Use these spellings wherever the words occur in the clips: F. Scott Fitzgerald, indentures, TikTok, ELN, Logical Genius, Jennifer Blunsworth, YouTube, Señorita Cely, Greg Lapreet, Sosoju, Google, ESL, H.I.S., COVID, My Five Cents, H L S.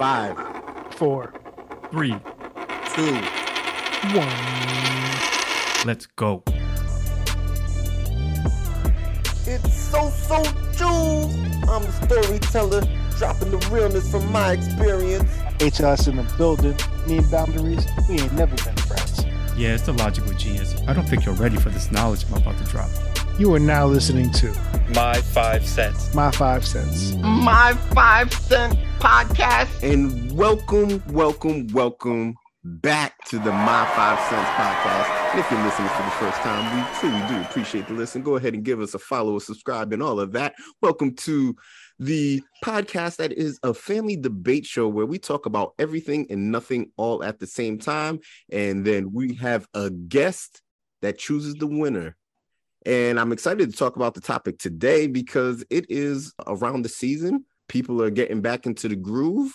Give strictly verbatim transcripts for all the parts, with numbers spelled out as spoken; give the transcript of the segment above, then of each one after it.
Five, four, three, two, one. Let's go. It's Sosoju. I'm the storyteller, dropping the realness from my experience. H I S in the building. Need boundaries. We ain't never been friends. Yeah, it's the Logical Genius. I don't think you're ready for this knowledge I'm about to drop. You are now listening to My Five Cents. My Five Cents. My Five Cent Podcast. And welcome, welcome, welcome back to the My Five Cents Podcast. And if you're listening for the first time, we truly do appreciate the listen. Go ahead and give us a follow, a subscribe, and all of that. Welcome to the podcast that is a family debate show where we talk about everything and nothing all at the same time. And then we have a guest that chooses the winner. And I'm excited to talk about the topic today because it is around the season. People are getting back into the groove.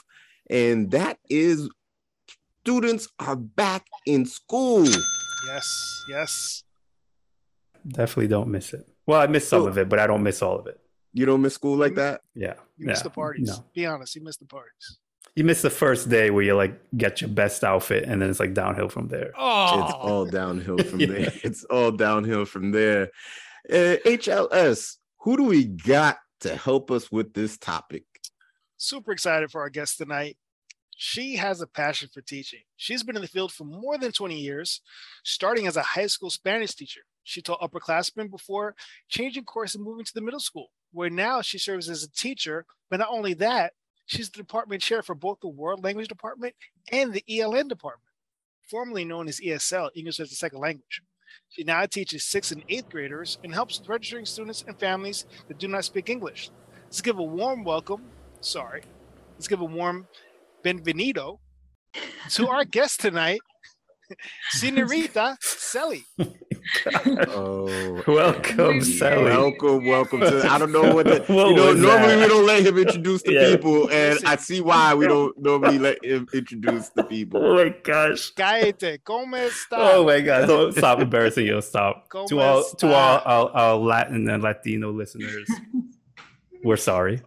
And that is students are back in school. Yes, yes. Definitely don't miss it. Well, I miss some so, of it, but I don't miss all of it. You don't miss school like that? Yeah. You miss yeah. the parties. No. Be honest, you miss the parties. You miss the first day where you like get your best outfit and then it's like downhill from there. Oh, it's all downhill from yeah. there. It's all downhill from there. Uh, H L S, who do we got to help us with this topic? Super excited for our guest tonight. She has a passion for teaching. She's been in the field for more than twenty years, starting as a high school Spanish teacher. She taught upperclassmen before changing course and moving to the middle school, where now she serves as a teacher. But not only that, she's the department chair for both the World Language Department and the E L N Department, formerly known as E S L, English as a Second Language. She now teaches sixth and eighth graders and helps with registering students and families that do not speak English. Let's give a warm welcome, sorry, let's give a warm bienvenido to our guest tonight, Señorita Cely. Oh, welcome, Cely. Welcome, welcome to. I don't know what the. What you know, normally that? We don't let him introduce the yeah. people, and I see why we don't normally let him introduce the people. Oh my gosh. Cállate, ¿cómo está? Oh my God! Don't stop embarrassing you. Stop. ¿Cómo to all, está? To all our, our Latin and Latino listeners, we're sorry.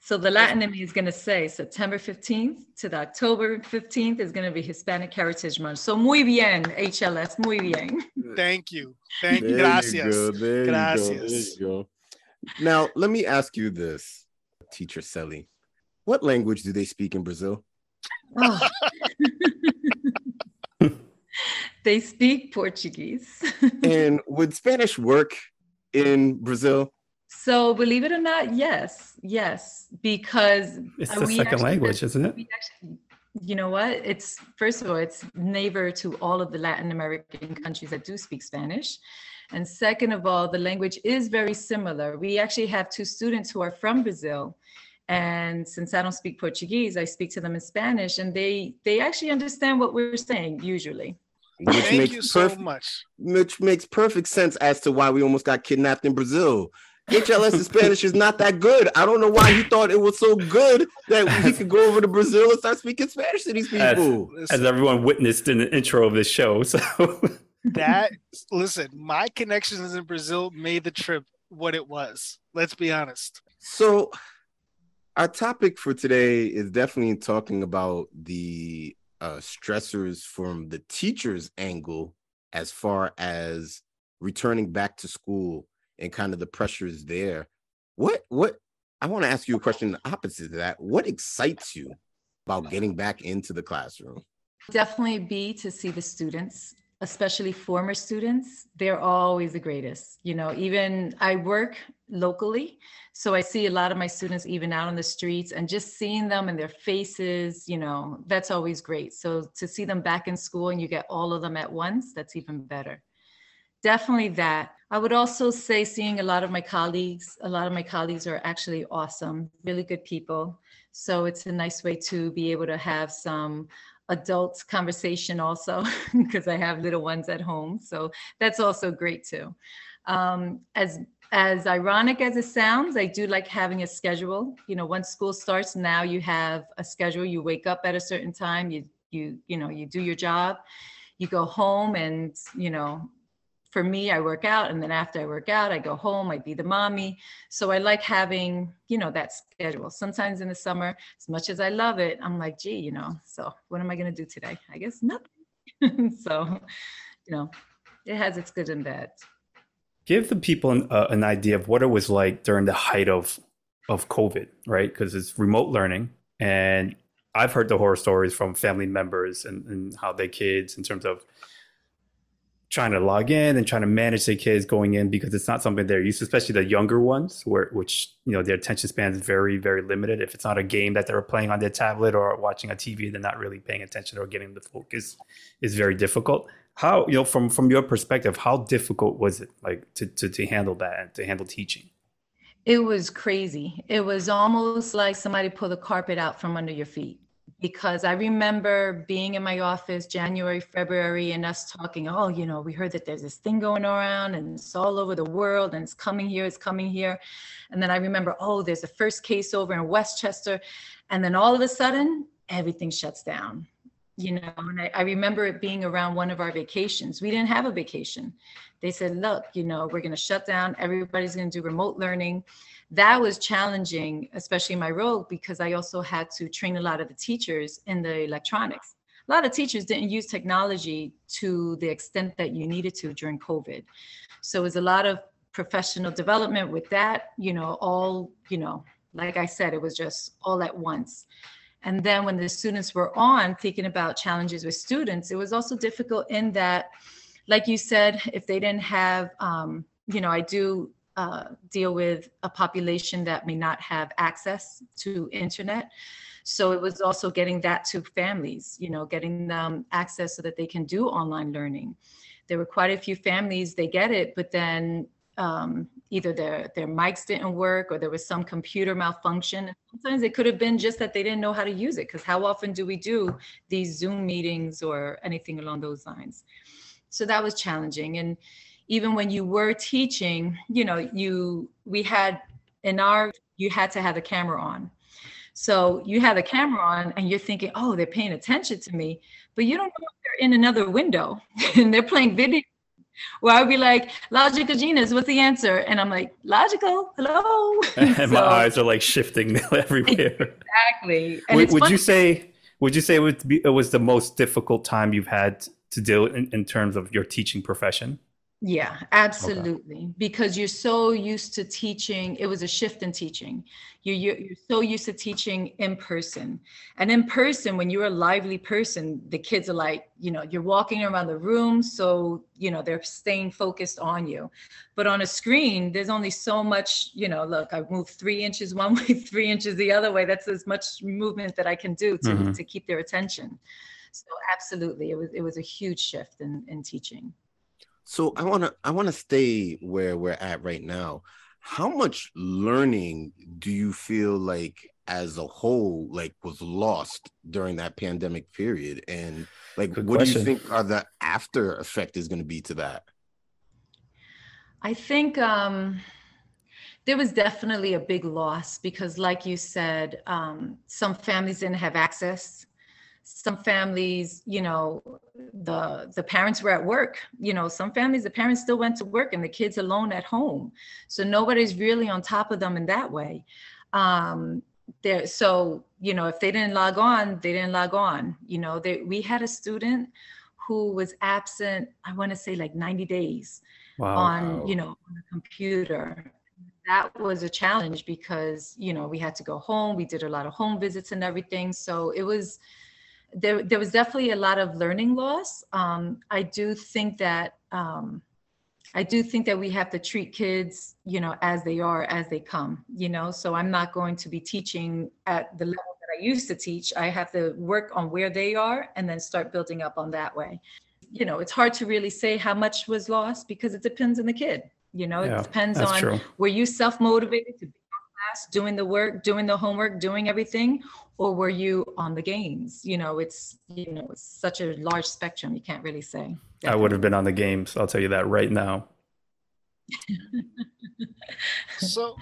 So the Latin in me is going to say September fifteenth to the October fifteenth is going to be Hispanic Heritage Month. So muy bien, H L S, muy bien. Thank you. Thank you. Gracias. You go, Gracias. You go, you now, let me ask you this, Teacher Cely. What language do they speak in Brazil? Oh. They speak Portuguese. And would Spanish work in Brazil? So believe it or not, yes, yes, because it's the second actually, language, isn't it? Actually, you know what? It's first of all, it's neighbor to all of the Latin American countries that do speak Spanish. And second of all, the language is very similar. We actually have two students who are from Brazil. And since I don't speak Portuguese, I speak to them in Spanish and they they actually understand what we're saying usually. Which Thank makes you so perf- much. Which makes perfect sense as to why we almost got kidnapped in Brazil. H L S's Spanish is not that good. I don't know why he thought it was so good that he could go over to Brazil and start speaking Spanish to these people. As, as everyone witnessed in the intro of this show. So that, listen, my connections in Brazil made the trip what it was. Let's be honest. So our topic for today is definitely talking about the uh, stressors from the teacher's angle as far as returning back to school and kind of the pressures there. What, what, I want to ask you a question opposite to that. What excites you about getting back into the classroom? Definitely be to see the students, especially former students. They're always the greatest. You know, even I work locally, so I see a lot of my students even out on the streets and just seeing them and their faces, you know, that's always great. So to see them back in school and you get all of them at once, that's even better. Definitely that. I would also say seeing a lot of my colleagues, a lot of my colleagues are actually awesome, really good people. So it's a nice way to be able to have some adult conversation also, because I have little ones at home. So that's also great too. Um, as as ironic as it sounds, I do like having a schedule. You know, once school starts, now you have a schedule. You wake up at a certain time, you you you know, you do your job, you go home and, you know, for me, I work out, and then after I work out, I go home, I be the mommy. So I like having, you know, that schedule. Sometimes in the summer, as much as I love it, I'm like, gee, you know, so what am I going to do today? I guess nothing. So, you know, it has its good and bad. Give the people an, uh, an idea of what it was like during the height of of COVID, right? Because it's remote learning, and I've heard the horror stories from family members and, and how their kids, in terms of trying to log in and trying to manage their kids going in, because it's not something they're used to, especially the younger ones, where which you know their attention span is very, very limited. If it's not a game that they're playing on their tablet or watching a T V, they're not really paying attention or getting the focus. It's very difficult. How, you know, from from your perspective, how difficult was it like to to, to handle that and to handle teaching? It was crazy. It was almost like somebody pulled the carpet out from under your feet. Because I remember being in my office January, February, and us talking, oh, you know, we heard that there's this thing going around and it's all over the world and it's coming here, it's coming here. And then I remember, oh, there's a first case over in Westchester. And then all of a sudden, everything shuts down. You know, and I, I remember it being around one of our vacations. We didn't have a vacation. They said, look, you know, we're going to shut down. Everybody's going to do remote learning. That was challenging, especially in my role, because I also had to train a lot of the teachers in the electronics. A lot of teachers didn't use technology to the extent that you needed to during COVID. So it was a lot of professional development with that, you know, all, you know, like I said, it was just all at once. And then when the students were on, thinking about challenges with students, it was also difficult in that, like you said, if they didn't have, um, you know, I do uh, deal with a population that may not have access to internet. So it was also getting that to families, you know, getting them access so that they can do online learning. There were quite a few families, they get it, but then um, either their, their mics didn't work or there was some computer malfunction. Sometimes it could have been just that they didn't know how to use it, because how often do we do these Zoom meetings or anything along those lines? So that was challenging. And even when you were teaching, you know, you, we had in our, you had to have the camera on. So you have the camera on and you're thinking, oh, they're paying attention to me, but you don't know if they're in another window and they're playing video. Where I'd be like, logical genius, what's the answer? And I'm like, logical, hello. And so, my eyes are like shifting everywhere. Exactly. And would would you say, would you say it, would be, it was the most difficult time you've had to deal in, in terms of your teaching profession? Yeah, absolutely. Okay. Because you're so used to teaching. It was a shift in teaching. You're, you're, you're so used to teaching in person. And in person, when you're a lively person, the kids are like, you know, you're walking around the room. So, you know, they're staying focused on you. But on a screen, there's only so much, you know, look, I've moved three inches one way, three inches the other way. That's as much movement that I can do to, mm-hmm. to keep their attention. So absolutely, it was it was a huge shift in, in teaching. So I want to I want to stay where we're at right now. How much learning do you feel like as a whole like was lost during that pandemic period? And like, Good what question. do you think are the after effect is going to be to that? I think um, there was definitely a big loss because, like you said, um, some families didn't have access. Some families, you know, the the parents were at work. You know, some families, the parents still went to work and the kids alone at home. So nobody's really on top of them in that way. Um, there, so, you know, if they didn't log on, they didn't log on. You know, they, we had a student who was absent, I want to say like ninety days wow. on, you know, on the computer. That was a challenge because, you know, we had to go home. We did a lot of home visits and everything. So it was... There, there was definitely a lot of learning loss. Um, I do think that um, I do think that we have to treat kids, you know, as they are, as they come, you know, so I'm not going to be teaching at the level that I used to teach. I have to work on where they are and then start building up on that way. You know, it's hard to really say how much was lost because it depends on the kid. You know, yeah, it depends on true. Were you self-motivated to be doing the work, doing the homework, doing everything, or were you on the games? You know, it's, you know, it's such a large spectrum. You can't really say. Definitely. I would have been on the games. I'll tell you that right now. so,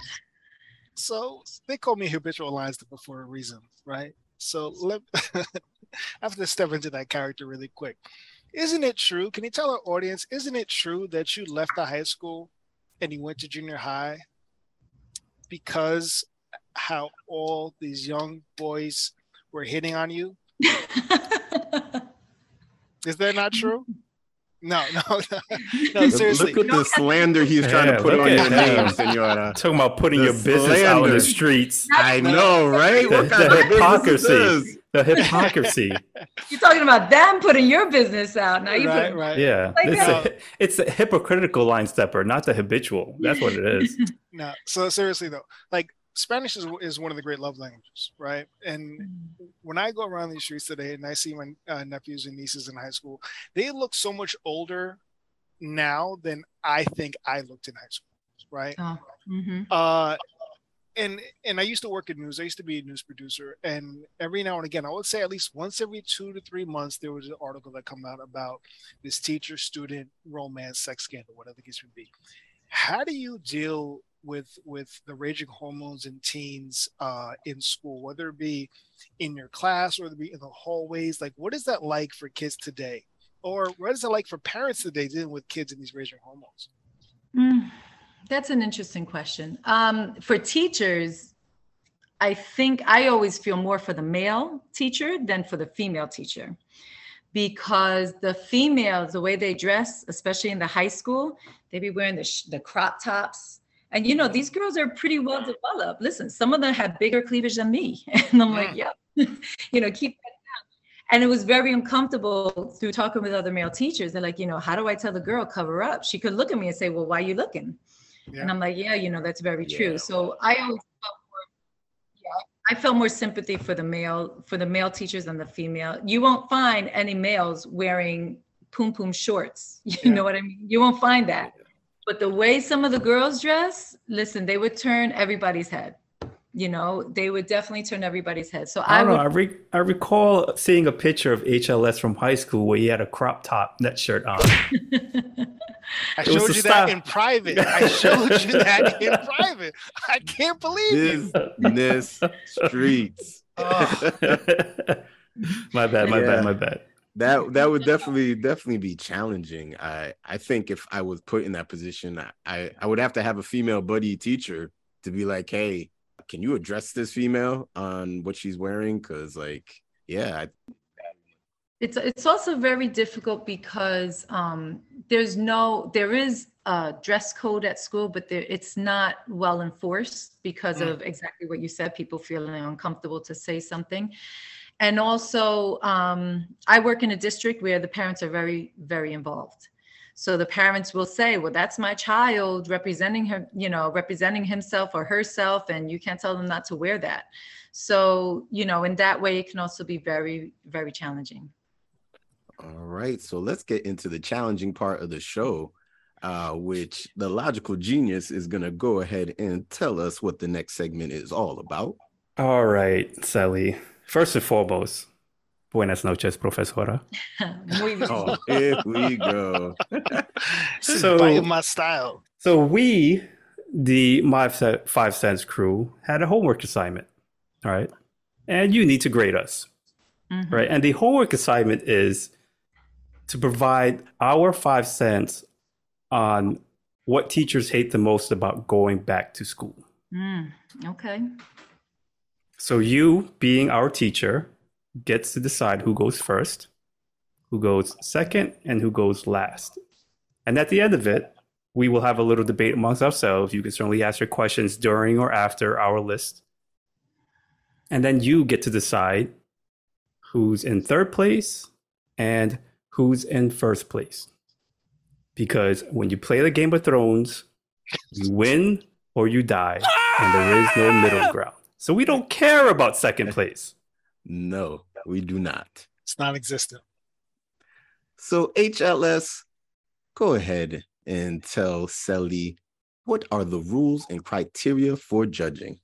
so they call me habitual lies for a reason, right? So let, I have to step into that character really quick. Isn't it true? Can you tell our audience, isn't it true that you left the high school and you went to junior high because how all these young boys were hitting on you? Is that not true? No, no, no, no seriously. Look at the slander he's yeah, trying to put on your name, Señora. Talking about putting the your business slander. out in the streets. I know, right? The, what kind the of hypocrisy. Is the hypocrisy. You're talking about them putting your business out. Now you right, put, right. Yeah, like it's, a, it's a hypocritical line stepper, not the habitual. That's what it is. No, so seriously though, like Spanish is is one of the great love languages, right? And when I go around these streets today and I see my uh, nephews and nieces in high school, they look so much older now than I think I looked in high school, right? Oh, mm-hmm. uh, and and I used to work in news. I used to be a news producer. And every now and again, I would say at least once every two to three months, there was an article that come out about this teacher-student romance sex scandal, whatever the case would be. How do you deal with with the raging hormones in teens uh, in school, whether it be in your class or it be in the hallways? Like, what is that like for kids today? Or what is it like for parents today dealing with kids in these raging hormones? Mm, that's an interesting question. Um, for teachers, I think I always feel more for the male teacher than for the female teacher, because the females, the way they dress, especially in the high school, they be wearing the, sh- the crop tops. And, you know, these girls are pretty well developed. Listen, some of them have bigger cleavage than me. And I'm like, yep, you know, keep that down. And it was very uncomfortable through talking with other male teachers. They're like, you know, how do I tell the girl cover up? She could look at me and say, well, why are you looking? Yeah. And I'm like, yeah, you know, that's very true. Yeah. So I always felt more, yeah, I felt more sympathy for the male, for the male teachers than the female. You won't find any males wearing poom poom shorts. You yeah. know what I mean? You won't find that. But the way some of the girls dress, listen, they would turn everybody's head. You know, they would definitely turn everybody's head. So I, I don't would, know. I, re- I recall seeing a picture of H L S from high school where he had a crop top net shirt on. I it showed you style. that in private. I showed you that in private. I can't believe Business you. Streets. Oh. my bad. My yeah. bad. My bad. That that would definitely definitely be challenging. I, I think if I was put in that position, I, I would have to have a female buddy teacher to be like, hey, can you address this female on what she's wearing? Because like, yeah. I... It's it's also very difficult because um, there's no, there is a dress code at school, but there, it's not well enforced because mm. of exactly what you said, people feeling uncomfortable to say something. And also, um, I work in a district where the parents are very, very involved. So the parents will say, well, that's my child representing her, you know, representing himself or herself, and you can't tell them not to wear that. So, you know, in that way, it can also be very, very challenging. All right. So let's get into the challenging part of the show, uh, which the Logical Genius is going to go ahead and tell us what the next segment is all about. All right, Sally. First and foremost, buenas noches, profesora. Oh, here we go. So, by my style. So we, the My Five Cents crew, had a homework assignment, all right? And you need to grade us, mm-hmm. right? And the homework assignment is to provide our five cents on what teachers hate the most about going back to school. Mm, okay. So you, being our teacher, gets to decide who goes first, who goes second, and who goes last. And at the end of it, we will have a little debate amongst ourselves. You can certainly ask your questions during or after our list. And then you get to decide who's in third place and who's in first place. Because when you play the Game of Thrones, you win or you die, and there is no middle ground. So we don't care about second place. No, we do not. It's non-existent. So H L S, go ahead and tell Cely, what are the rules and criteria for judging?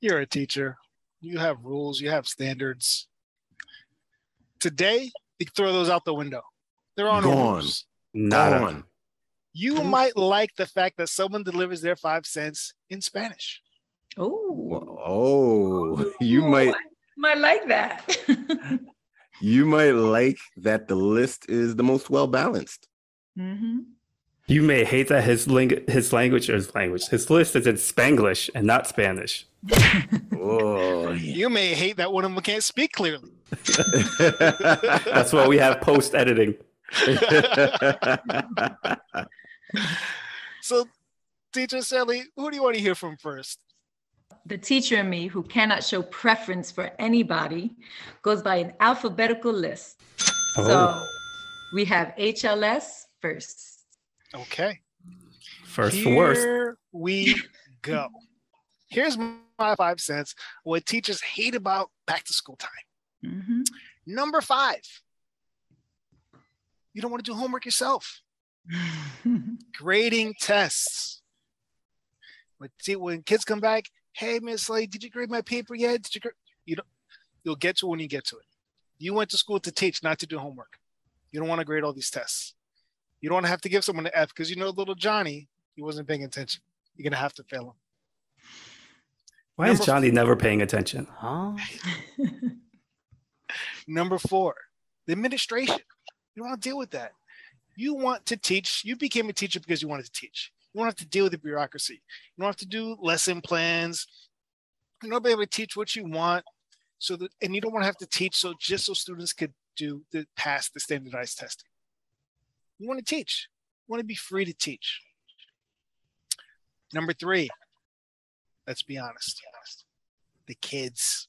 You're a teacher. You have rules. You have standards. Today, you throw those out the window. They're on rules. Not on. You might like the fact that someone delivers their five cents in Spanish. Oh, oh! You might might like that. you might like that the list is the most well-balanced. Mm-hmm. You may hate that his ling- his language or his language. His list is in Spanglish and not Spanish. Oh, yeah. You may hate that one of them can't speak clearly. That's why we have post-editing. So, Teacher Cely, who do you want to hear from first? The teacher in me, who cannot show preference for anybody, goes by an alphabetical list. Oh. So we have H L S first. Okay. First for worst. Here we go. Here's my five cents, what teachers hate about back to school time. Mm-hmm. Number five, you don't want to do homework yourself. Grading tests. When kids come back, hey, Miss Cely, did you grade my paper yet? Did you grade? You don't, you'll get to it when you get to it. You went to school to teach, not to do homework. You don't want to grade all these tests. You don't want to have to give someone an F because you know little Johnny, he wasn't paying attention. You're going to have to fail him. Why Number is Johnny four, never paying attention? Huh? Number four, the administration. You don't want to deal with that. You want to teach. You became a teacher because you wanted to teach. You don't have to deal with the bureaucracy. You don't have to do lesson plans. You don't be able to teach what you want. So that, and you don't want to have to teach so just so students could do the pass the standardized testing. You want to teach. You want to be free to teach. Number three, let's be honest. The kids.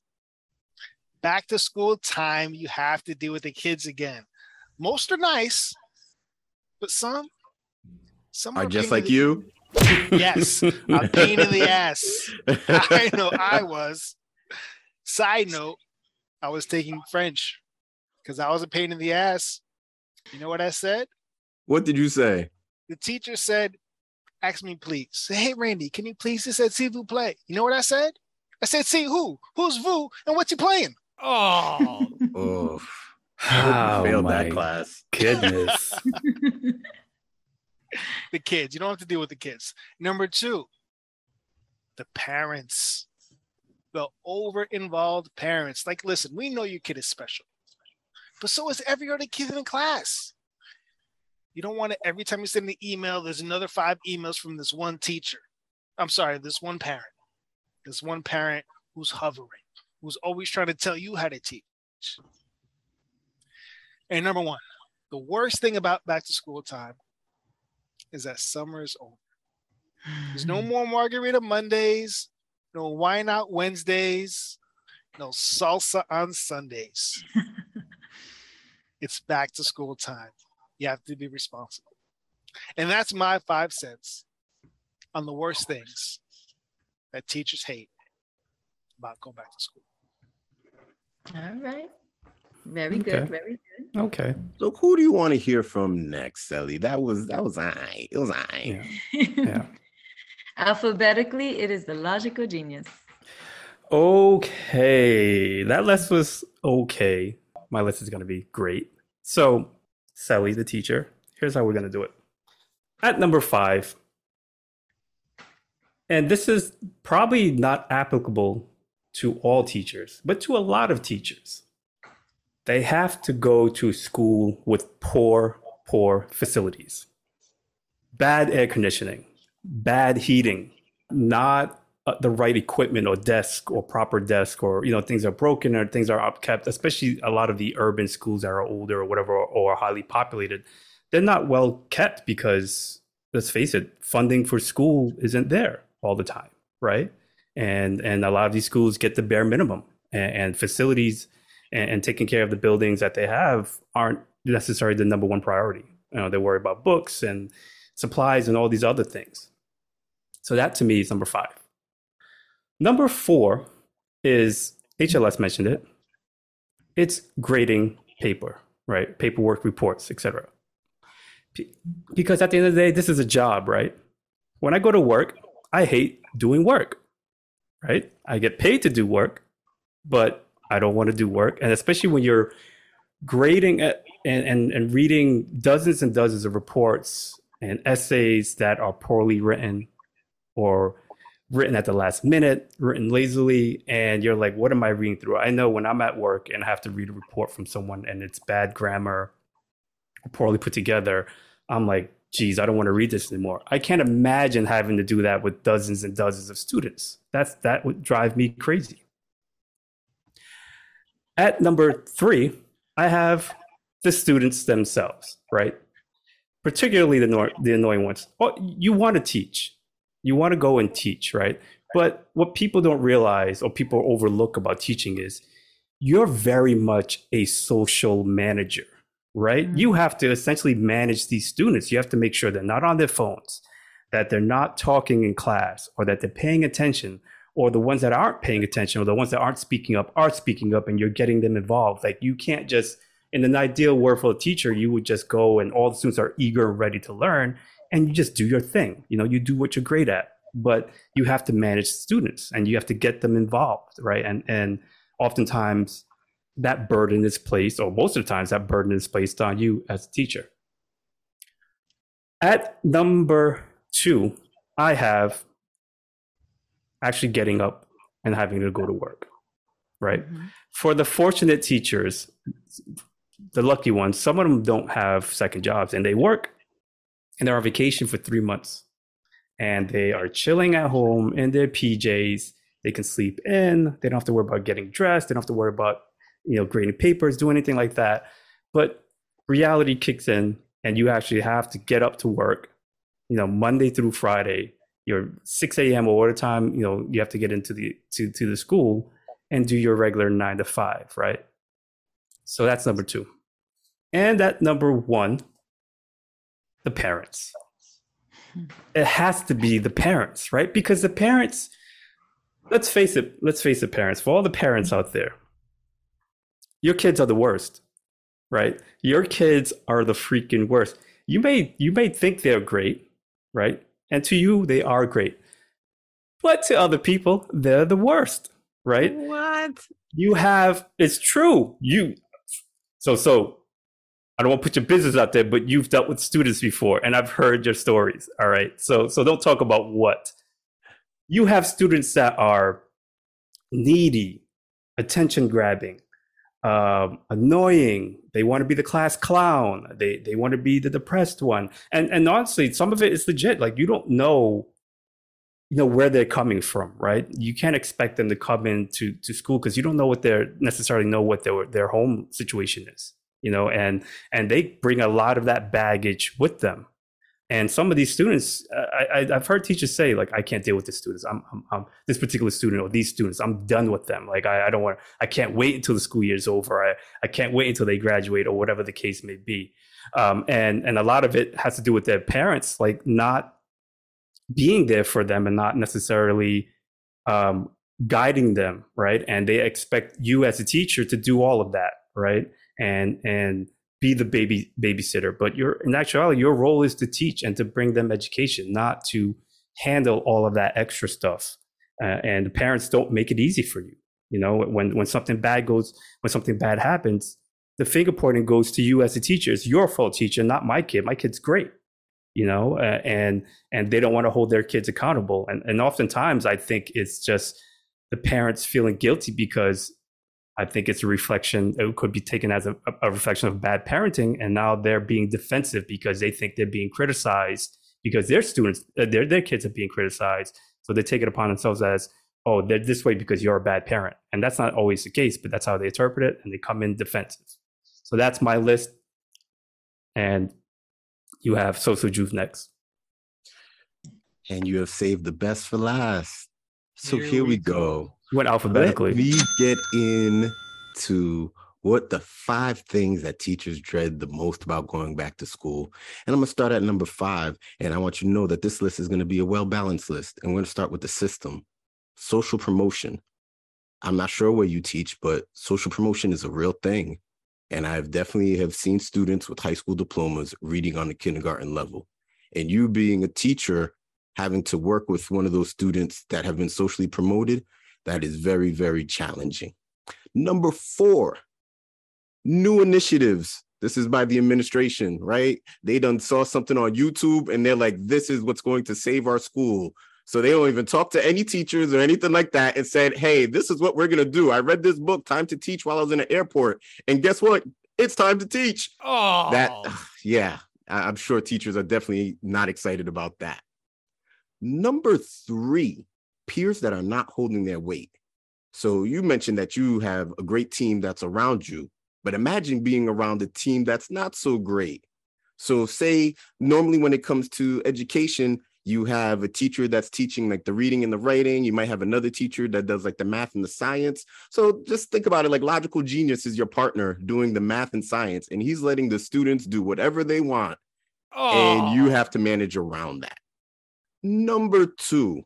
Back to school time, you have to deal with the kids again. Most are nice, but some Some are just like the, you. Yes, a pain in the ass. I know I was. Side note, I was taking French because I was a pain in the ass. You know what I said? What did you say? The teacher said, ask me please. Say, hey, Randy, can you please? He said, see vous play. You know what I said? I said, see who? Who's vous? And what's he playing? Oh. Oof. I oh, failed that class. Goodness. The kids. You don't have to deal with the kids. Number two, the parents, the over-involved parents. Like, listen, we know your kid is special, but so is every other kid in the class. You don't want to, every time you send an email, there's another five emails from this one teacher. I'm sorry, this one parent. This one parent who's hovering, who's always trying to tell you how to teach. And number one, the worst thing about back to school time is that summer is over. There's no more Margarita Mondays, no Wine Out Wednesdays, no salsa on Sundays. It's back to school time. You have to be responsible. And that's my five cents on the worst things that teachers hate about going back to school. All right. Very okay. good. Very good. Okay. So who do you want to hear from next, Cely? That was that was I. It was I. Yeah. Yeah. Alphabetically, it is the logical genius. Okay. That list was okay. My list is gonna be great. So, Cely, the teacher, here's how we're gonna do it. At number five, and this is probably not applicable to all teachers, but to a lot of teachers. They have to go to school with poor, poor facilities, bad air conditioning, bad heating, not the right equipment or desk or proper desk, or, you know, things are broken or things are upkept, especially a lot of the urban schools that are older or whatever, or highly populated. They're not well kept because, let's face it, funding for school isn't there all the time, right? And and a lot of these schools get the bare minimum, and, and facilities and taking care of the buildings that they have aren't necessarily the number one priority. You know, they worry about books and supplies and all these other things. So that to me is number five. Number four is, H L S mentioned it, it's grading paper, right? Paperwork, reports, et cetera. Because at the end of the day, this is a job, right? When I go to work, I hate doing work, right? I get paid to do work, but I don't want to do work. And especially when you're grading at, and, and, and reading dozens and dozens of reports and essays that are poorly written or written at the last minute, written lazily, and you're like, what am I reading through? I know when I'm at work and I have to read a report from someone and it's bad grammar, poorly put together, I'm like, geez, I don't want to read this anymore. I can't imagine having to do that with dozens and dozens of students. That's, that would drive me crazy. At number three, I have the students themselves, right? Particularly the, nor- the annoying ones. Oh, you want to teach. You want to go and teach, right? But what people don't realize or people overlook about teaching is you're very much a social manager, right? Mm-hmm. You have to essentially manage these students. You have to make sure they're not on their phones, that they're not talking in class, or that they're paying attention, or the ones that aren't paying attention or the ones that aren't speaking up are speaking up, and you're getting them involved. Like, you can't just, in an ideal world for a teacher, you would just go and all the students are eager and ready to learn, and you just do your thing. You know, you do what you're great at, but you have to manage students and you have to get them involved, right? And and oftentimes that burden is placed, or most of the times that burden is placed on you as a teacher. At number two, I have actually getting up and having to go to work, right? Mm-hmm. For the fortunate teachers, the lucky ones, some of them don't have second jobs and they work. And they're on vacation for three months and they are chilling at home in their P Js. They can sleep in. They don't have to worry about getting dressed. They don't have to worry about, you know, grading papers, doing anything like that. But reality kicks in and you actually have to get up to work, you know, Monday through Friday, your six a.m. or whatever time, you know, you have to get into the, to, to the school and do your regular nine to five, right? So that's number two. And at number one, the parents. It has to be the parents, right? Because the parents, let's face it, let's face it, parents, for all the parents out there, your kids are the worst, right? Your kids are the freaking worst. You may, you may think they're great, right? And to you, they are great. But to other people, they're the worst, right? What? You have, it's true. You, so, so, I don't want to put your business out there, but you've dealt with students before and I've heard your stories. All right. So, so don't talk about what. You have students that are needy, attention grabbing, um, annoying. They want to be the class clown. They, they want to be the depressed one. And, and honestly, some of it is legit. Like, you don't know, you know, where they're coming from, right? You can't expect them to come into to school because you don't know what they're necessarily know what their, their home situation is. You know, and and they bring a lot of that baggage with them. And some of these students, I, I, I've heard teachers say, like, I can't deal with the students. I'm, I'm, I'm this particular student or these students, I'm done with them. Like, I, I don't want, I can't wait until the school year is over. I, I can't wait until they graduate or whatever the case may be. Um, and, and a lot of it has to do with their parents, like, not being there for them and not necessarily um, guiding them, right? And they expect you as a teacher to do all of that, right? and and be the baby babysitter. But you're, in actuality, your role is to teach and to bring them education, not to handle all of that extra stuff. Uh, and the parents don't make it easy for you. You know, when when something bad goes, when something bad happens, the finger pointing goes to you as a teacher. It's your fault, teacher, not my kid. My kid's great, you know, uh, and and they don't want to hold their kids accountable. And, and oftentimes I think it's just the parents feeling guilty because I think it's a reflection, it could be taken as a, a reflection of bad parenting, and now they're being defensive because they think they're being criticized because their students, their their kids are being criticized. So they take it upon themselves as, oh, they're this way because you're a bad parent. And that's not always the case, but that's how they interpret it, and they come in defensive. So that's my list. And you have Sosoju next. And you have saved the best for last. So here, here we go. go. Went alphabetically. Let me get into what the five things that teachers dread the most about going back to school. And I'm going to start at number five. And I want you to know that this list is going to be a well-balanced list. And we're going to start with the system. Social promotion. I'm not sure where you teach, but social promotion is a real thing. And I have definitely have seen students with high school diplomas reading on the kindergarten level. And you being a teacher, having to work with one of those students that have been socially promoted, that is very, very challenging. Number four, new initiatives. This is by the administration, right? They done saw something on YouTube and they're like, this is what's going to save our school. So they don't even talk to any teachers or anything like that and said, hey, this is what we're going to do. I read this book, Time to Teach, while I was in the airport. And guess what? It's time to teach. Oh, that, yeah. I'm sure teachers are definitely not excited about that. Number three, peers that are not holding their weight. So you mentioned that you have a great team that's around you, but imagine being around a team that's not so great. So say normally when it comes to education, you have a teacher that's teaching like the reading and the writing. You might have another teacher that does like the math and the science. So just think about it, like Logical Genius is your partner doing the math and science, and he's letting the students do whatever they want. Oh. And you have to manage around that. Number two,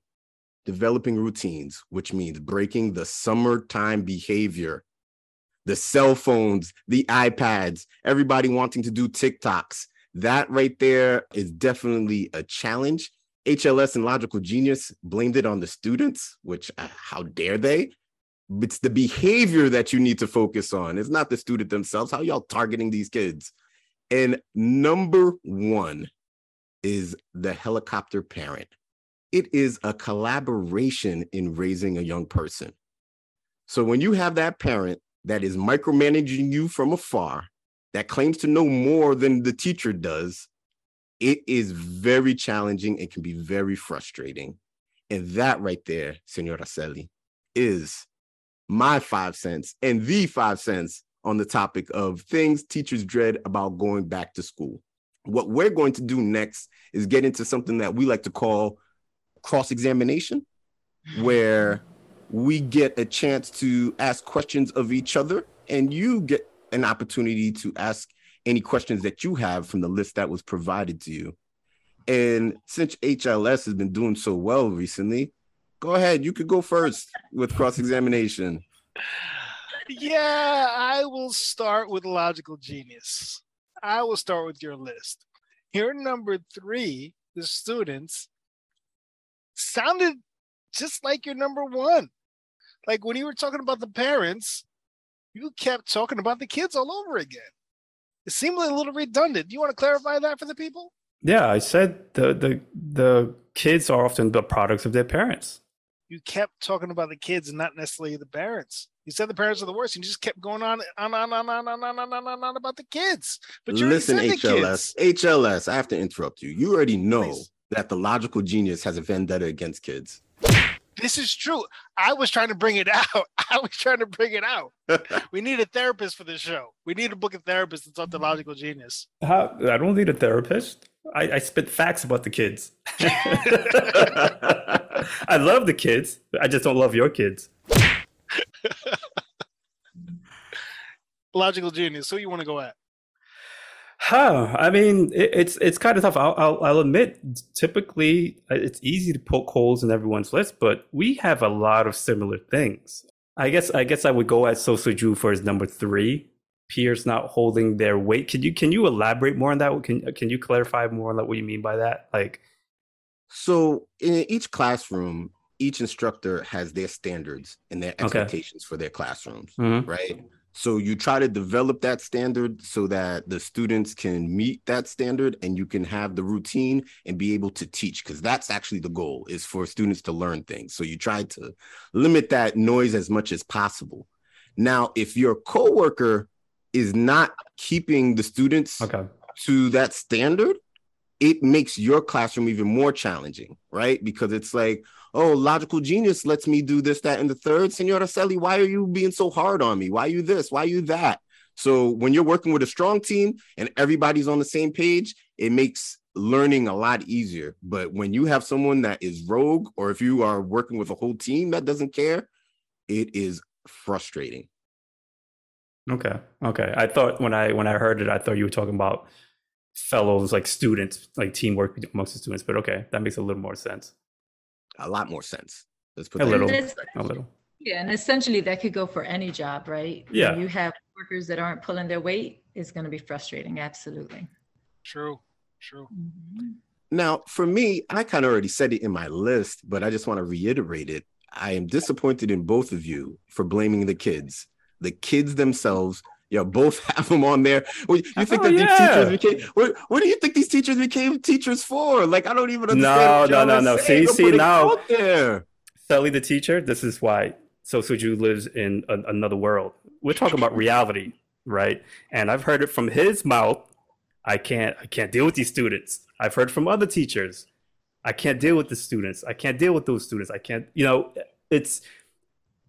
developing routines, which means breaking the summertime behavior. The cell phones, the iPads, everybody wanting to do TikToks. That right there is definitely a challenge. H L S and Logical Genius blamed it on the students, which uh, how dare they? It's the behavior that you need to focus on. It's not the student themselves. How y'all targeting these kids? And number one is the helicopter parent. It is a collaboration in raising a young person. So when you have that parent that is micromanaging you from afar, that claims to know more than the teacher does, it is very challenging and can be very frustrating. And that right there, Señorita Cely, is my five cents and the five cents on the topic of things teachers dread about going back to school. What we're going to do next is get into something that we like to call cross-examination, where we get a chance to ask questions of each other, and you get an opportunity to ask any questions that you have from the list that was provided to you. And since H L S has been doing so well recently, go ahead, you could go first with cross-examination. Yeah, I will start with Logical Genius. I will start with your list. Here, number three, the students sounded just like your number one. Like when you were talking about the parents, you kept talking about the kids all over again. It seemed a little redundant. Do you want to clarify that for the people? Yeah, I said the, the the kids are often the products of their parents. You kept talking about the kids and not necessarily the parents. You said the parents are the worst, and you just kept going on on on on on on on on on, on about the kids. But you listen, H L S, kids. H L S, I have to interrupt you. You already know Please. that the Logical Genius has a vendetta against kids. This is true. I was trying to bring it out. I was trying to bring it out. We need a therapist for this show. We need to book a therapist to talk to Logical Genius. How? I don't need a therapist. I, I spit facts about the kids. I love the kids. I just don't love your kids. Logical Genius, who you want to go at? Huh. I mean, it, it's it's kind of tough. I'll, I'll, I'll admit, typically, it's easy to poke holes in everyone's list, but we have a lot of similar things. I guess I guess I would go at Sosoju for his number three, peers not holding their weight. Can you can you elaborate more on that? Can can you clarify more on what you mean by that? Like, so in each classroom, each instructor has their standards and their expectations okay. for their classrooms, mm-hmm. right? So you try to develop that standard so that the students can meet that standard and you can have the routine and be able to teach, because that's actually the goal, is for students to learn things. So you try to limit that noise as much as possible. Now, if your coworker is not keeping the students okay. to that standard, it makes your classroom even more challenging, right? Because it's like, oh, Logical Genius lets me do this, that, and the third. Señorita Cely, why are you being so hard on me? Why are you this? Why are you that? So when you're working with a strong team and everybody's on the same page, it makes learning a lot easier. But when you have someone that is rogue, or if you are working with a whole team that doesn't care, it is frustrating. Okay. Okay. I thought when I when I heard it, I thought you were talking about fellows, like students, like teamwork amongst the students. But okay, that makes a little more sense. A lot more sense. Let's put a little, a little. Yeah, and essentially that could go for any job, right? Yeah. When you have workers that aren't pulling their weight, it's going to be frustrating. Absolutely. True. True. Mm-hmm. Now, for me, I kind of already said it in my list, but I just want to reiterate it. I am disappointed in both of you for blaming the kids. The kids themselves You both have them on there. Well, you think oh, that yeah. these teachers became? What, what do you think these teachers became teachers for? Like, I don't even understand. No, no, no, no. See, see now, Cely the teacher. This is why Sosoju lives in a, another world. We're talking about reality, right? And I've heard it from his mouth. I can't. I can't deal with these students. I've heard from other teachers. I can't deal with the students. I can't deal with those students. I can't. You know, it's.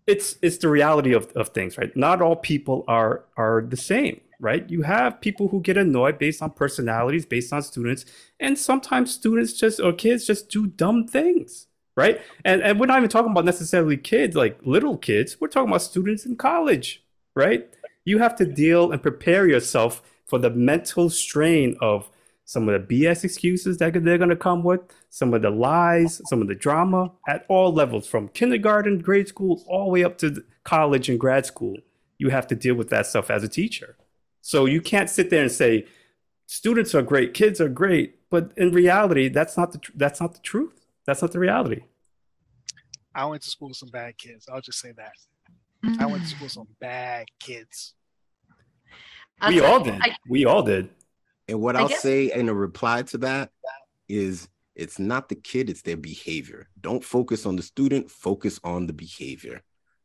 It's it's the reality of, of things, right? Not all people are are the same, right? You have people who get annoyed based on personalities, based on students, and sometimes students just or kids just do dumb things, right? And and we're not even talking about necessarily kids, like little kids. We're talking about students in college, right? You have to deal and prepare yourself for the mental strain of some of the B S excuses that they're going to come with, some of the lies, some of the drama at all levels, from kindergarten, grade school, all the way up to college and grad school. You have to deal with that stuff as a teacher. So you can't sit there and say, students are great, kids are great. But in reality, that's not the tr- that's not the truth. That's not the reality. I went to school with some bad kids. I'll just say that. Mm-hmm. I went to school with some bad kids. I'm we sorry, all did. I- we all did. And what I'll say in a reply to that is, it's not the kid, it's their behavior. Don't focus on the student, focus on the behavior.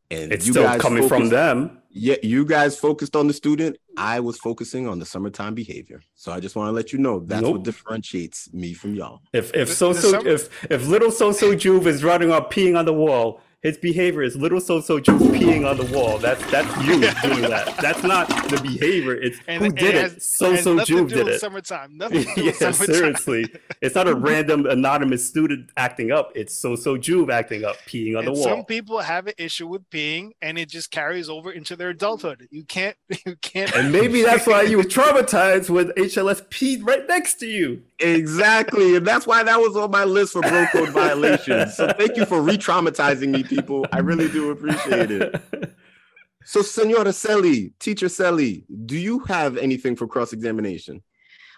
And it's you still guys coming focused, from them. Yeah, you guys focused on the student. I was focusing on the summertime behavior. So I just want to let you know that's nope. what differentiates me from y'all. If if so so if if little Sosoju is running up peeing on the wall, his behavior is little Sosoju peeing on the wall. That's that's you doing that. That's not the behavior. It's and, who did it. Sosoju did it. Summertime. Nothing to do with yeah, summertime. Seriously. It's not a random anonymous student acting up. It's Sosoju acting up, peeing on and the wall. Some people have an issue with peeing, and it just carries over into their adulthood. You can't. You can't. And maybe that's why you were traumatized when H L S peed right next to you. Exactly, and that's why that was on my list for bro code violations. So thank you for re-traumatizing me. People, I really do appreciate it. So, Señorita Cely, Teacher Cely, do you have anything for cross-examination?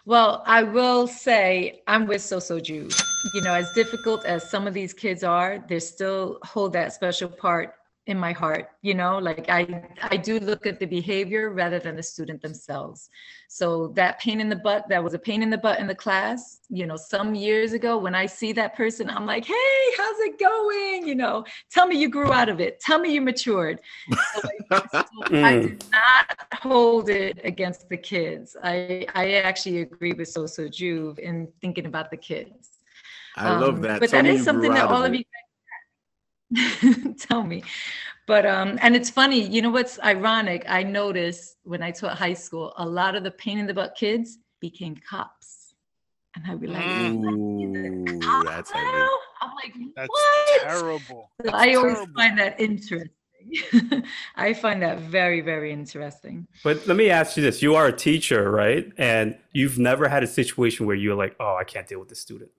Well, I will say I'm with Sosoju. You know, as difficult as some of these kids are, they still hold that special part in my heart. You know, like I, I do look at the behavior rather than the student themselves. So that pain in the butt, that was a pain in the butt in the class, you know, some years ago, when I see that person, I'm like, hey, how's it going? You know, tell me you grew out of it. Tell me you matured. So mm. I did not hold it against the kids. I, I actually agree with Sosoju in thinking about the kids. I um, love that. But tell that is something that all of you guys tell me. But um and it's funny, you know what's ironic, I noticed when I taught high school, a lot of the pain in the butt kids became cops, and I'd be like, ooh, that's now? I'm like, that's what? Terrible. So that's I terrible. Always find that interesting. I find that very, very interesting. But let me ask you this, you are a teacher, right? And you've never had a situation where you're like, oh, I can't deal with the student.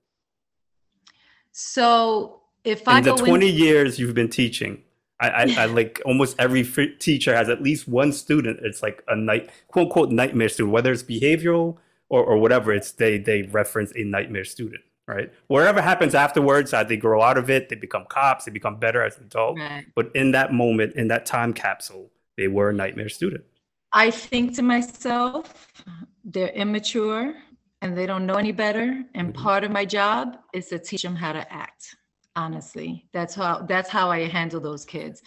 So If I in the twenty in- years you've been teaching, I, I, I like almost every f- teacher has at least one student. It's like a night, quote unquote, nightmare student, whether it's behavioral or, or whatever. It's they they reference a nightmare student, right? Whatever happens afterwards, uh, they grow out of it. They become cops. They become better as an adult. Right. But in that moment, in that time capsule, they were a nightmare student. I think to myself, they're immature and they don't know any better. And mm-hmm. part of my job is to teach them how to act. Honestly, that's how that's how I handle those kids.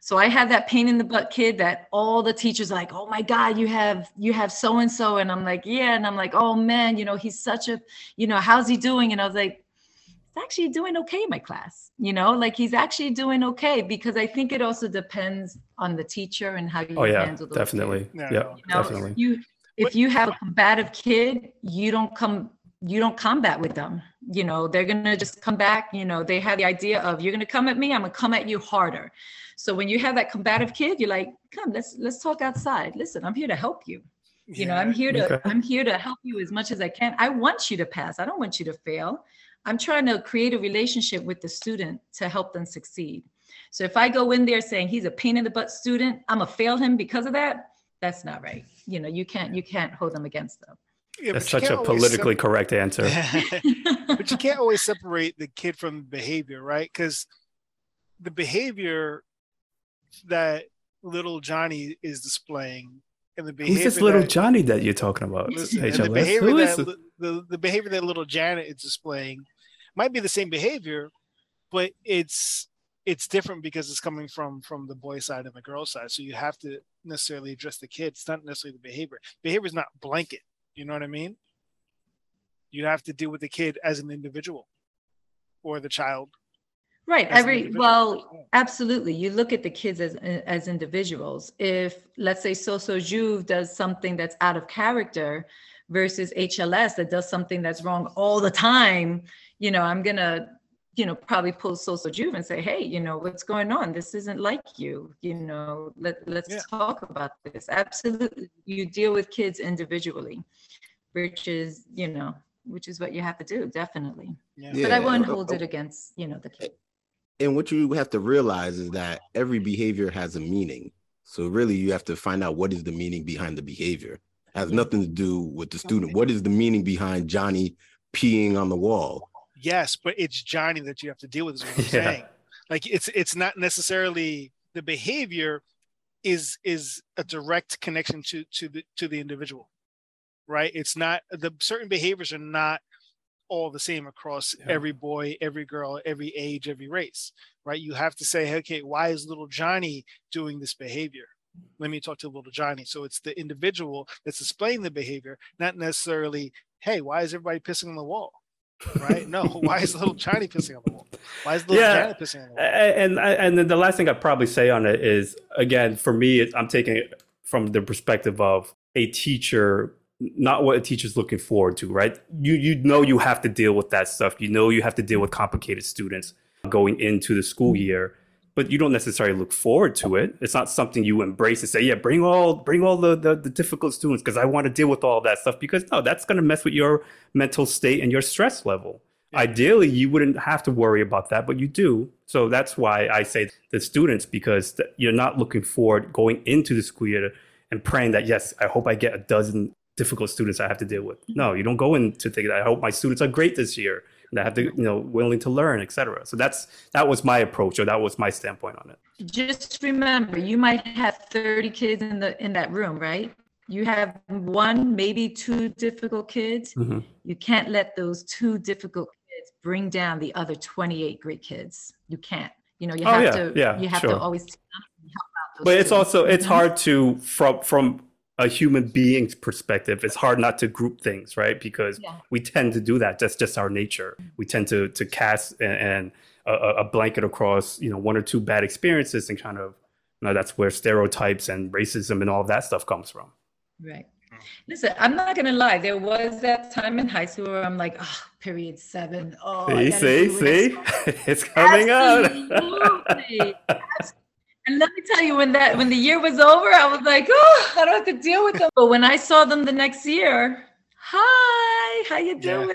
So I had that pain in the butt kid that all the teachers are like, oh my God, you have you have so and so, and I'm like, yeah, and I'm like, oh man, you know, he's such a, you know, how's he doing? And I was like, he's actually doing okay in my class, you know, like he's actually doing okay, because I think it also depends on the teacher and how you oh, yeah, handle those definitely. Kids. Yeah, yeah, you know, definitely. If you if you have a combative kid, you don't come. you don't combat with them. You know, they're going to just come back. You know, they have the idea of, you're going to come at me, I'm going to come at you harder. So when you have that combative kid, you're like, come, let's, let's talk outside. Listen, I'm here to help you. You yeah. know, I'm here to, okay. I'm here to help you as much as I can. I want you to pass. I don't want you to fail. I'm trying to create a relationship with the student to help them succeed. So if I go in there saying he's a pain in the butt student, I'm going to fail him because of that. That's not right. You know, you can't, you can't hold them against them. Yeah, that's such a politically se- correct answer. But you can't always separate the kid from the behavior, right? Because the behavior that little Johnny is displaying And the behavior. Who's this little that, Johnny that you're talking about? Listen, H L S? The behavior Who is that, the, the, the behavior that little Janet is displaying might be the same behavior, but it's it's different because it's coming from from the boy side and the girl side. So you have to necessarily address the kids. It's not necessarily the behavior. Behavior is not blanket. You know what I mean? You have to deal with the kid as an individual or the child. Right. Every well, absolutely. You look at the kids as as individuals. If, let's say, Sosoju does something that's out of character versus H L S that does something that's wrong all the time, you know, I'm going to, you know, probably pull Sosoju and say, hey, you know, what's going on? This isn't like you. You know, let, let's yeah. talk about this. Absolutely. You deal with kids individually, which is, you know, which is what you have to do. Definitely. Yeah. But I wouldn't hold it against, you know, the kid. And what you have to realize is that every behavior has a meaning. So really, you have to find out what is the meaning behind the behavior. It has nothing to do with the student. What is the meaning behind Johnny peeing on the wall? Yes, but it's Johnny that you have to deal with, is what I'm yeah. saying. Like, it's it's not necessarily the behavior is is a direct connection to to the to the individual, right? It's not, the certain behaviors are not all the same across yeah. every boy, every girl, every age, every race, right? You have to say, okay, why is little Johnny doing this behavior? Let me talk to little Johnny. So it's the individual that's displaying the behavior, not necessarily, hey, why is everybody pissing on the wall? Right? No, why is little Johnny pissing on the wall? Why is little yeah. Johnny pissing on the wall? And, and then the last thing I'd probably say on it is, again, for me, I'm taking it from the perspective of a teacher, not what a teacher's looking forward to, right? You you know you have to deal with that stuff. You know you have to deal with complicated students going into the school year, but you don't necessarily look forward to it. It's not something you embrace and say, yeah, bring all bring all the, the, the difficult students because I want to deal with all that stuff, because no, that's going to mess with your mental state and your stress level. Yeah. Ideally, you wouldn't have to worry about that, but you do. So that's why I say the students, because you're not looking forward going into the school year and praying that, yes, I hope I get a dozen difficult students I have to deal with. No, you don't go in to think that I hope my students are great this year and I have to, you know, willing to learn, et cetera. So that's, that was my approach, or that was my standpoint on it. Just remember, you might have thirty kids in the, in that room, right? You have one, maybe two difficult kids. Mm-hmm. You can't let those two difficult kids bring down the other twenty-eight great kids. You can't, you know, you oh, have yeah, to, yeah, you have sure. to always help out those But students. It's also, it's hard to, from, from, a human being's perspective, it's hard not to group things, right? Because yeah. we tend to do that. That's just our nature. We tend to to cast and, and a, a blanket across, you know, one or two bad experiences, and kind of, you know, that's where stereotypes and racism and all of that stuff comes from. Right. Listen, I'm not going to lie. There was that time in high school where I'm like, oh, period seven. Oh, see, see, see, it's coming up. Absolutely. And let me tell you, when that when the year was over, I was like, oh, I don't have to deal with them. But when I saw them the next year, hi, how you doing? Yeah.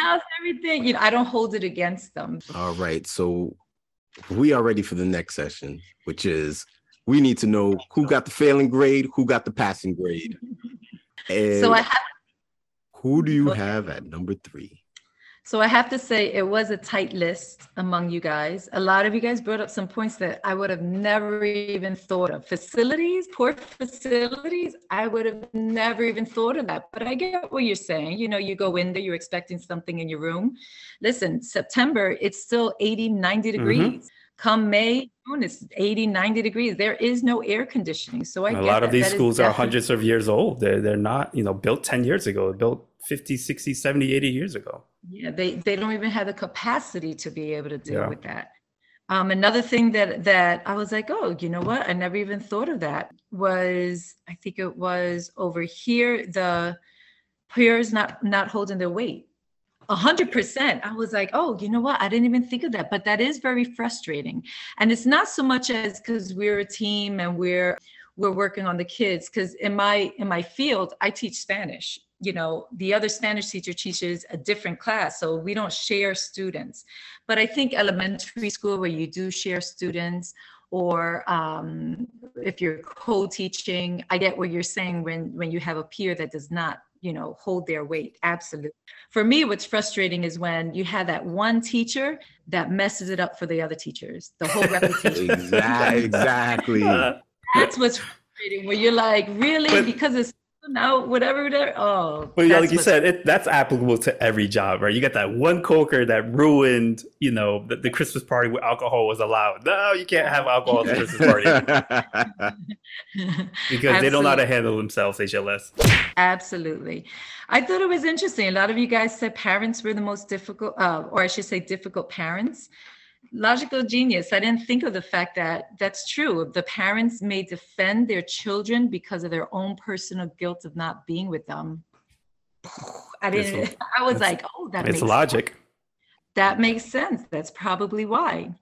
How's everything? You know, I don't hold it against them. All right. So we are ready for the next session, which is, we need to know who got the failing grade, who got the passing grade. And so I have who do you have at number three? So I have to say, it was a tight list among you guys. A lot of you guys brought up some points that I would have never even thought of. Facilities, poor facilities, I would have never even thought of that. But I get what you're saying. You know, you go in there, you're expecting something in your room. Listen, September, it's still eighty, ninety degrees. Mm-hmm. Come May, June, it's eighty, ninety degrees. There is no air conditioning. So I a get lot of that. These that schools are definitely hundreds of years old. They're, they're not, you know, built ten years ago, built fifty, sixty, seventy, eighty years ago. Yeah, they, they don't even have the capacity to be able to deal yeah. with that. Um, another thing that that I was like, oh, you know what? I never even thought of that was, I think it was over here, the peers not, not holding their weight. A hundred percent. I was like, oh, you know what? I didn't even think of that. But that is very frustrating. And it's not so much as because we're a team and we're we're working on the kids, because in my in my field, I teach Spanish. You know, the other Spanish teacher teaches a different class, so we don't share students. But I think elementary school, where you do share students, or um, if you're co-teaching, I get what you're saying when when you have a peer that does not, you know, hold their weight. Absolutely. For me, what's frustrating is when you have that one teacher that messes it up for the other teachers, the whole reputation. Exactly. That's what's frustrating when you're like, really? But, because it's out, whatever, whatever. Oh, but yeah, like you said, it, that's applicable to every job, right? You got that one coker that ruined, you know, the, the Christmas party where alcohol was allowed. No, you can't have alcohol at the Christmas party. Because absolutely. They don't know how to handle themselves, H L S. Absolutely. I thought it was interesting. A lot of you guys said parents were the most difficult, uh, or I should say difficult parents. Logical Genius, I didn't think of the fact that that's true. The parents may defend their children because of their own personal guilt of not being with them. I didn't, it's, I was like, oh, that makes sense. It's logic. That makes sense. That's probably why.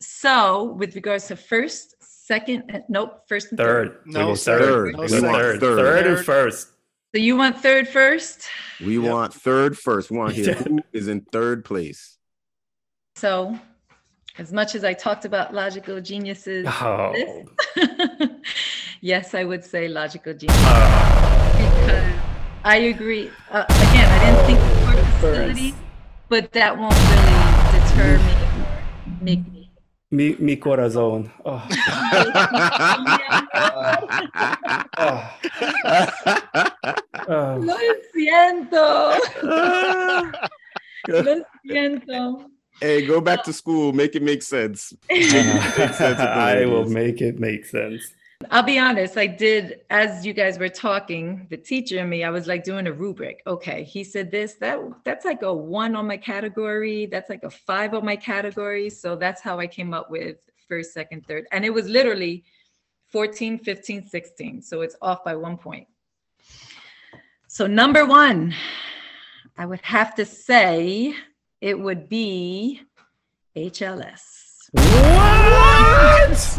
So with regards to first, second, nope, first and third. Third. No, third. Third. No, third. Third. Third and first. So you want third first? We yep. want third first. We want to hear who is in third place. So as much as I talked about Logical Geniuses, oh. list, yes, I would say Logical Genius. Oh. Because I agree. Uh, again, I didn't think of work facility, but that won't really deter me or make me. Mi, mi corazón. Oh. oh. Oh. Lo siento. Lo siento. Hey, go back to school. Make it make sense. Make it make sense I will make it make sense. I'll be honest. I did, as you guys were talking, the teacher and me, I was like doing a rubric. Okay, he said this, that that's like a one on my category. That's like a five on my category. So that's how I came up with first, second, third. And it was literally fourteen, fifteen, sixteen. So it's off by one point. So number one, I would have to say... it would be H L S. What?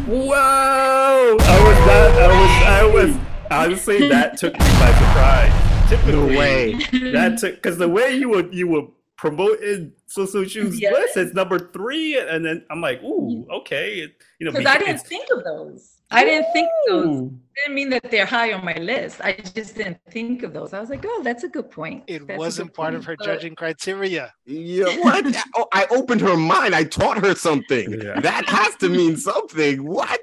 Whoa! I was not, I was, I was, honestly, that took me by surprise. Typically, no way. That took, because the way you were, you were promoting Sosoju's yes. list is number three, and then I'm like, ooh, okay. It, you know, because I didn't think of those. I didn't think of those. Didn't mean that they're high on my list. I just didn't think of those. I was like, oh, that's a good point. It that's wasn't part point, of her but... judging criteria. Yeah, what? Oh, I opened her mind. I taught her something. Yeah. That has to mean something. What?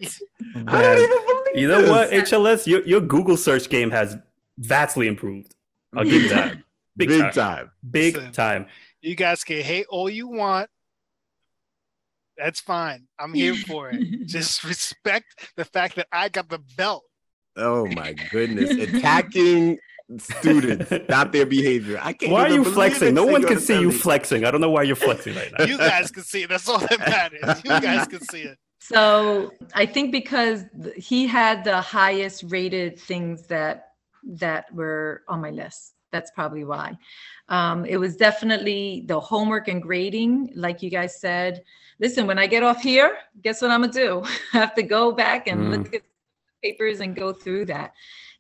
Man. I don't even believe You know this. What, H L S? Your, your Google search game has vastly improved. I'll give you that. Big, Big time. time. Big Listen, time. You guys can hate all you want. That's fine. I'm here for it. Just respect the fact that I got the belt. Oh my goodness. Attacking students, not their behavior. I can't. Why are you flexing? No one can see you flexing. I don't know why you're flexing right now. You guys can see it. That's all that matters. You guys can see it. So I think because he had the highest rated things that that were on my list. That's probably why. Um, it was definitely the homework and grading, like you guys said. Listen, when I get off here, guess what I'm gonna do? I have to go back and mm. look at papers and go through that.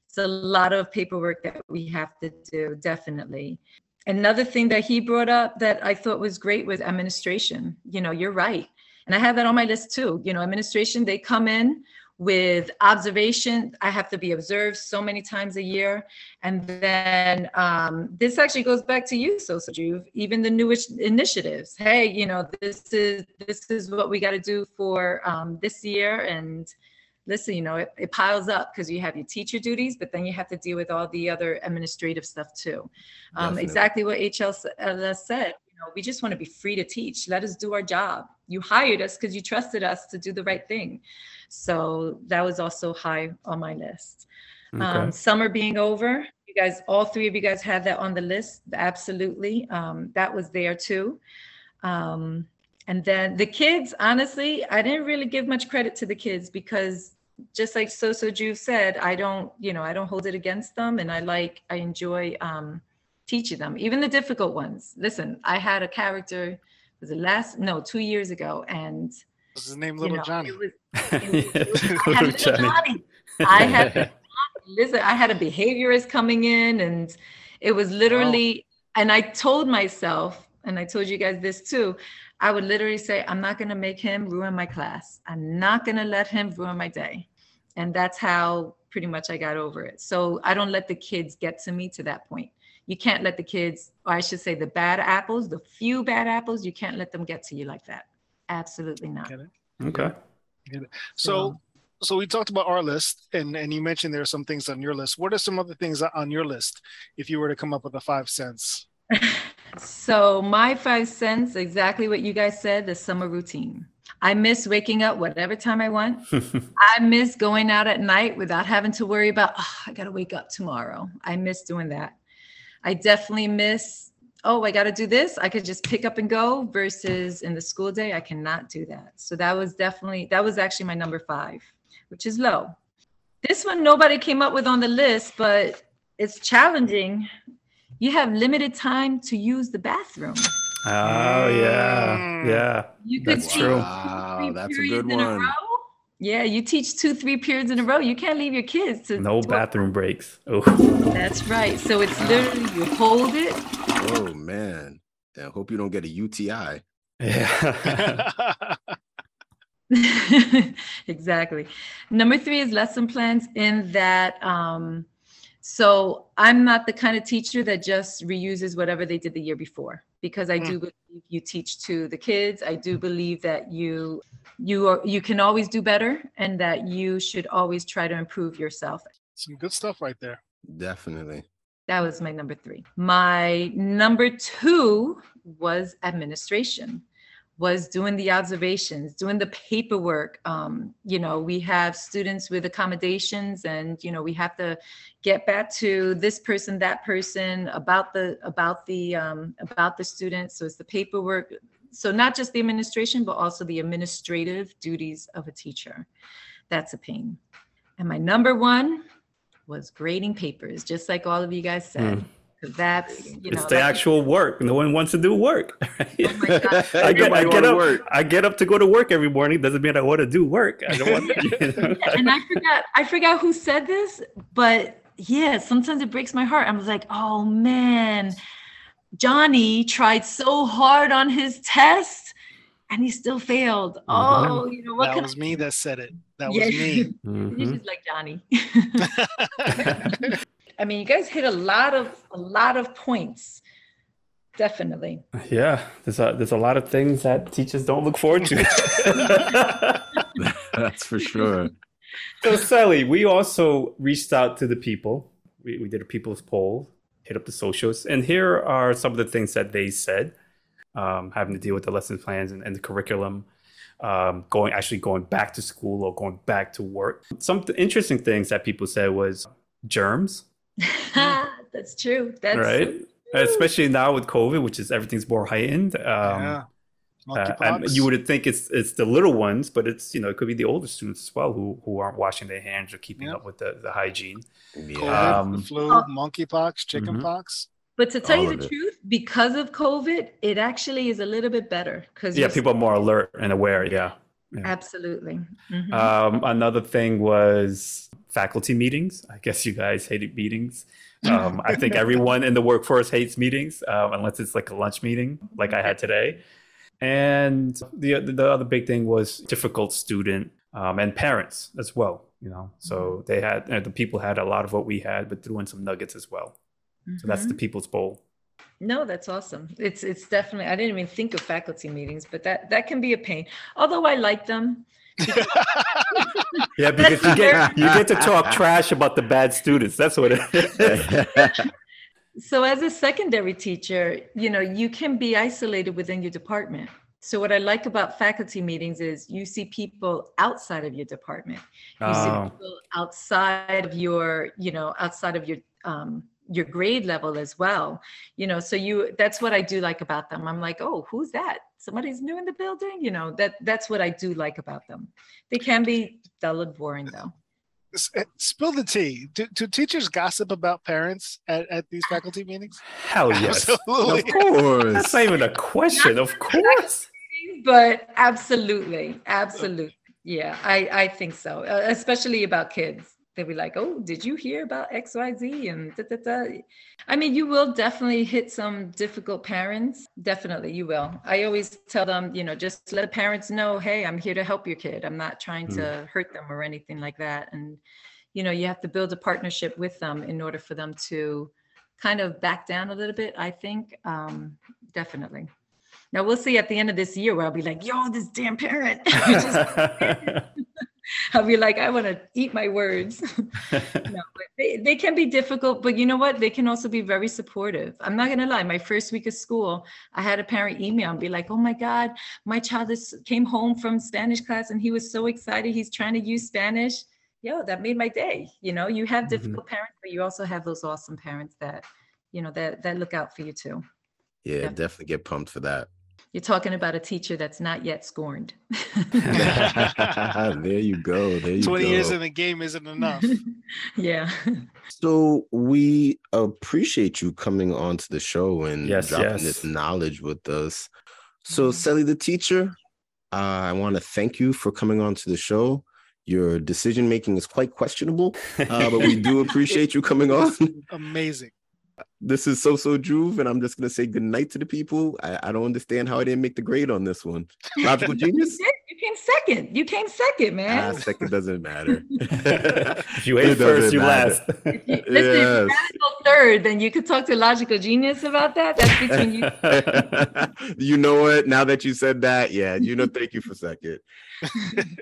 It's a lot of paperwork that we have to do, definitely. Another thing that he brought up that I thought was great was administration. You know, you're right. And I have that on my list too. You know, administration, they come in with observation. I have to be observed so many times a year. And then um, this actually goes back to you, Sosoju, even the newest initiatives. Hey, you know, this is this is what we got to do for um, this year. And listen, you know, it, it piles up because you have your teacher duties, but then you have to deal with all the other administrative stuff too. Um, exactly what H L S said. You know, we just want to be free to teach. Let us do our job. You hired us because you trusted us to do the right thing. So that was also high on my list. Okay. Um, summer being over, you guys, all three of you guys had that on the list. Absolutely. Um, that was there too. Um, and then the kids, honestly, I didn't really give much credit to the kids because just like Sosoju said, I don't, you know, I don't hold it against them. And I like, I enjoy um, teaching them, even the difficult ones. Listen, I had a character, it was the last, no, two years ago. And what's his name? Little you know, Johnny. It was, it was, it was, I had Little Johnny. I had, listen, I had a behaviorist coming in, and it was literally, oh. and I told myself, and I told you guys this too, I would literally say, I'm not going to make him ruin my class. I'm not going to let him ruin my day. And that's how pretty much I got over it. So I don't let the kids get to me to that point. You can't let the kids, or I should say the bad apples, the few bad apples, you can't let them get to you like that. Absolutely not. Get it? Okay. Get it. So so we talked about our list, and, and you mentioned there are some things on your list. What are some other things on your list if you were to come up with a five cents? So my five cents, exactly what you guys said, the summer routine. I miss waking up whatever time I want. I miss going out at night without having to worry about, oh, I got to wake up tomorrow. I miss doing that. I definitely miss, oh, I got to do this. I could just pick up and go versus in the school day, I cannot do that. So that was definitely, that was actually my number five, which is low. This one, nobody came up with on the list, but it's challenging. You have limited time to use the bathroom. Oh yeah, yeah. You could that's teach true. Two, wow, that's a good one. A yeah, you teach two, three periods in a row. You can't leave your kids to no bathroom breaks. Oh, that's right. So it's literally you hold it. Oh man, I hope you don't get a U T I. Yeah. Exactly. Number three is lesson plans. In that, um, so I'm not the kind of teacher that just reuses whatever they did the year before. Because I do believe you teach to the kids. I do believe that you you are, you can always do better and that you should always try to improve yourself. Some good stuff right there. Definitely. That was my number three. My number two was administration, was doing the observations, doing the paperwork. Um, you know, we have students with accommodations and, you know, we have to get back to this person, that person about the about the um, about the students. So it's the paperwork. So not just the administration, but also the administrative duties of a teacher. That's a pain. And my number one was grading papers, just like all of you guys said. Mm. That's you know, it's the like, actual work. No one wants to do work. Right? Oh my God. I get, I get up. Work. I get up to go to work every morning. Doesn't mean I want to do work. I don't want to. You know? And I forgot. I forgot who said this, but. Yeah, sometimes it breaks my heart. I'm like, oh man, Johnny tried so hard on his test and he still failed. Mm-hmm. Oh, you know what? That was I- me that said it. That yeah. was me. Mm-hmm. You're just like Johnny. I mean, you guys hit a lot of a lot of points. Definitely. Yeah, there's a there's a lot of things that teachers don't look forward to. That's for sure. So, Cely, we also reached out to the people. We, we did a people's poll, hit up the socials. And here are some of the things that they said, um, having to deal with the lesson plans and, and the curriculum, um, going actually going back to school or going back to work. Some th- interesting things that people said was germs. That's true. That's right. So true. Especially now with COVID, which is everything's more heightened. Um, yeah. Uh, and you would think it's it's the little ones, but it's, you know, it could be the older students as well who, who aren't washing their hands or keeping yeah. up with the, the hygiene. Yeah. Um, the flu, uh, monkeypox, chickenpox. Mm-hmm. But to tell All you the it. truth, because of COVID, it actually is a little bit better. Cause yeah, people are more alert and aware. Yeah. yeah. Absolutely. Mm-hmm. Um, another thing was faculty meetings. I guess you guys hated meetings. Um, I think everyone in the workforce hates meetings, um, unless it's like a lunch meeting like I had today. And the the other big thing was difficult student um, and parents as well, you know. So they had, you know, the people had a lot of what we had, but threw in some nuggets as well. Mm-hmm. So that's the people's bowl. No, that's awesome. It's it's definitely, I didn't even think of faculty meetings, but that, that can be a pain. Although I like them. Yeah, because you get, you get to talk trash about the bad students. That's what it is. So as a secondary teacher, you know, you can be isolated within your department. So what I like about faculty meetings is you see people outside of your department. You oh. see people outside of your, you know, outside of your um, your grade level as well. You know, so you that's what I do like about them. I'm like, oh, who's that? Somebody's new in the building? You know, that that's what I do like about them. They can be dull and boring, though. Spill the tea. Do, do teachers gossip about parents at, at these faculty meetings? Hell yes. Absolutely. Of course. That's not even a question. Not of course. But absolutely. Absolutely. Yeah, I, I think so. Uh, especially about kids. They'll be like, oh, did you hear about X Y Z? And da, da, da. I mean, you will definitely hit some difficult parents. Definitely, you will. I always tell them, you know, just let parents know, hey, I'm here to help your kid. I'm not trying mm. to hurt them or anything like that. And, you know, you have to build a partnership with them in order for them to kind of back down a little bit, I think. Um, definitely. Now, we'll see at the end of this year where I'll be like, yo, this damn parent. I'll be like, I want to eat my words. No, but they, they can be difficult, but you know what? They can also be very supportive. I'm not going to lie. My first week of school, I had a parent email and be like, oh my God, my child is, came home from Spanish class and he was so excited. He's trying to use Spanish. Yo, that made my day. You know, you have difficult mm-hmm. parents, but you also have those awesome parents that, you know, that, that look out for you too. Yeah, yeah, definitely get pumped for that. You're talking about a teacher that's not yet scorned. There you go. There you twenty go. Years in the game isn't enough. Yeah. So we appreciate you coming onto the show and yes, dropping yes. this knowledge with us. So Cely the teacher, uh, I want to thank you for coming onto the show. Your decision-making is quite questionable, uh, but we do appreciate you coming on. Amazing. This is Sosoju, and I'm just going to say good night to the people. I, I don't understand how I didn't make the grade on this one. Logical Genius? You, you came second. You came second, man. Ah, second doesn't matter. If you ate first, you matter. Last. If you, listen, yes. if you gotta go third, then you could talk to Logical Genius about that. That's between you. You know what? Now that you said that, yeah, you know, thank you for second.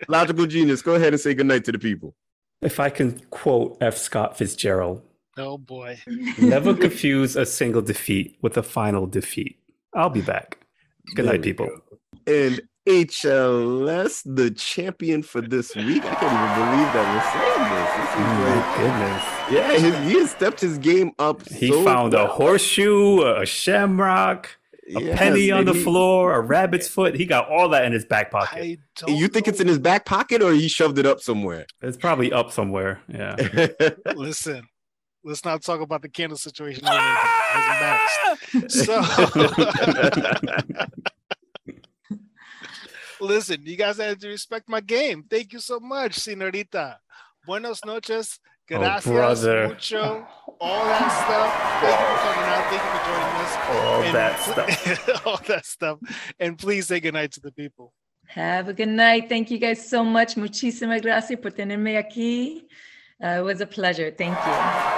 Logical Genius, go ahead and say good night to the people. If I can quote F. Scott Fitzgerald, oh boy. Never confuse a single defeat with a final defeat. I'll be back. Good night, people. And H L S, the champion for this week. I can't even believe that we're saying this. This is oh my goodness. Yeah, his, he has stepped his game up. He so found well. a horseshoe, a shamrock, a yes, penny on the he, floor, a rabbit's foot. He got all that in his back pocket. You think know. It's in his back pocket or he shoved it up somewhere? It's probably up somewhere. Yeah. Listen. Let's not talk about the candle situation. Ah! So, listen, you guys had to respect my game. Thank you so much, señorita. Buenas noches. Gracias oh, brother. mucho. All that stuff. Thank you for coming out. Thank you for joining us. All and that stuff. All that stuff. And please say goodnight to the people. Have a good night. Thank you guys so much. Muchísimas gracias por tenerme aquí. Uh, it was a pleasure. Thank you.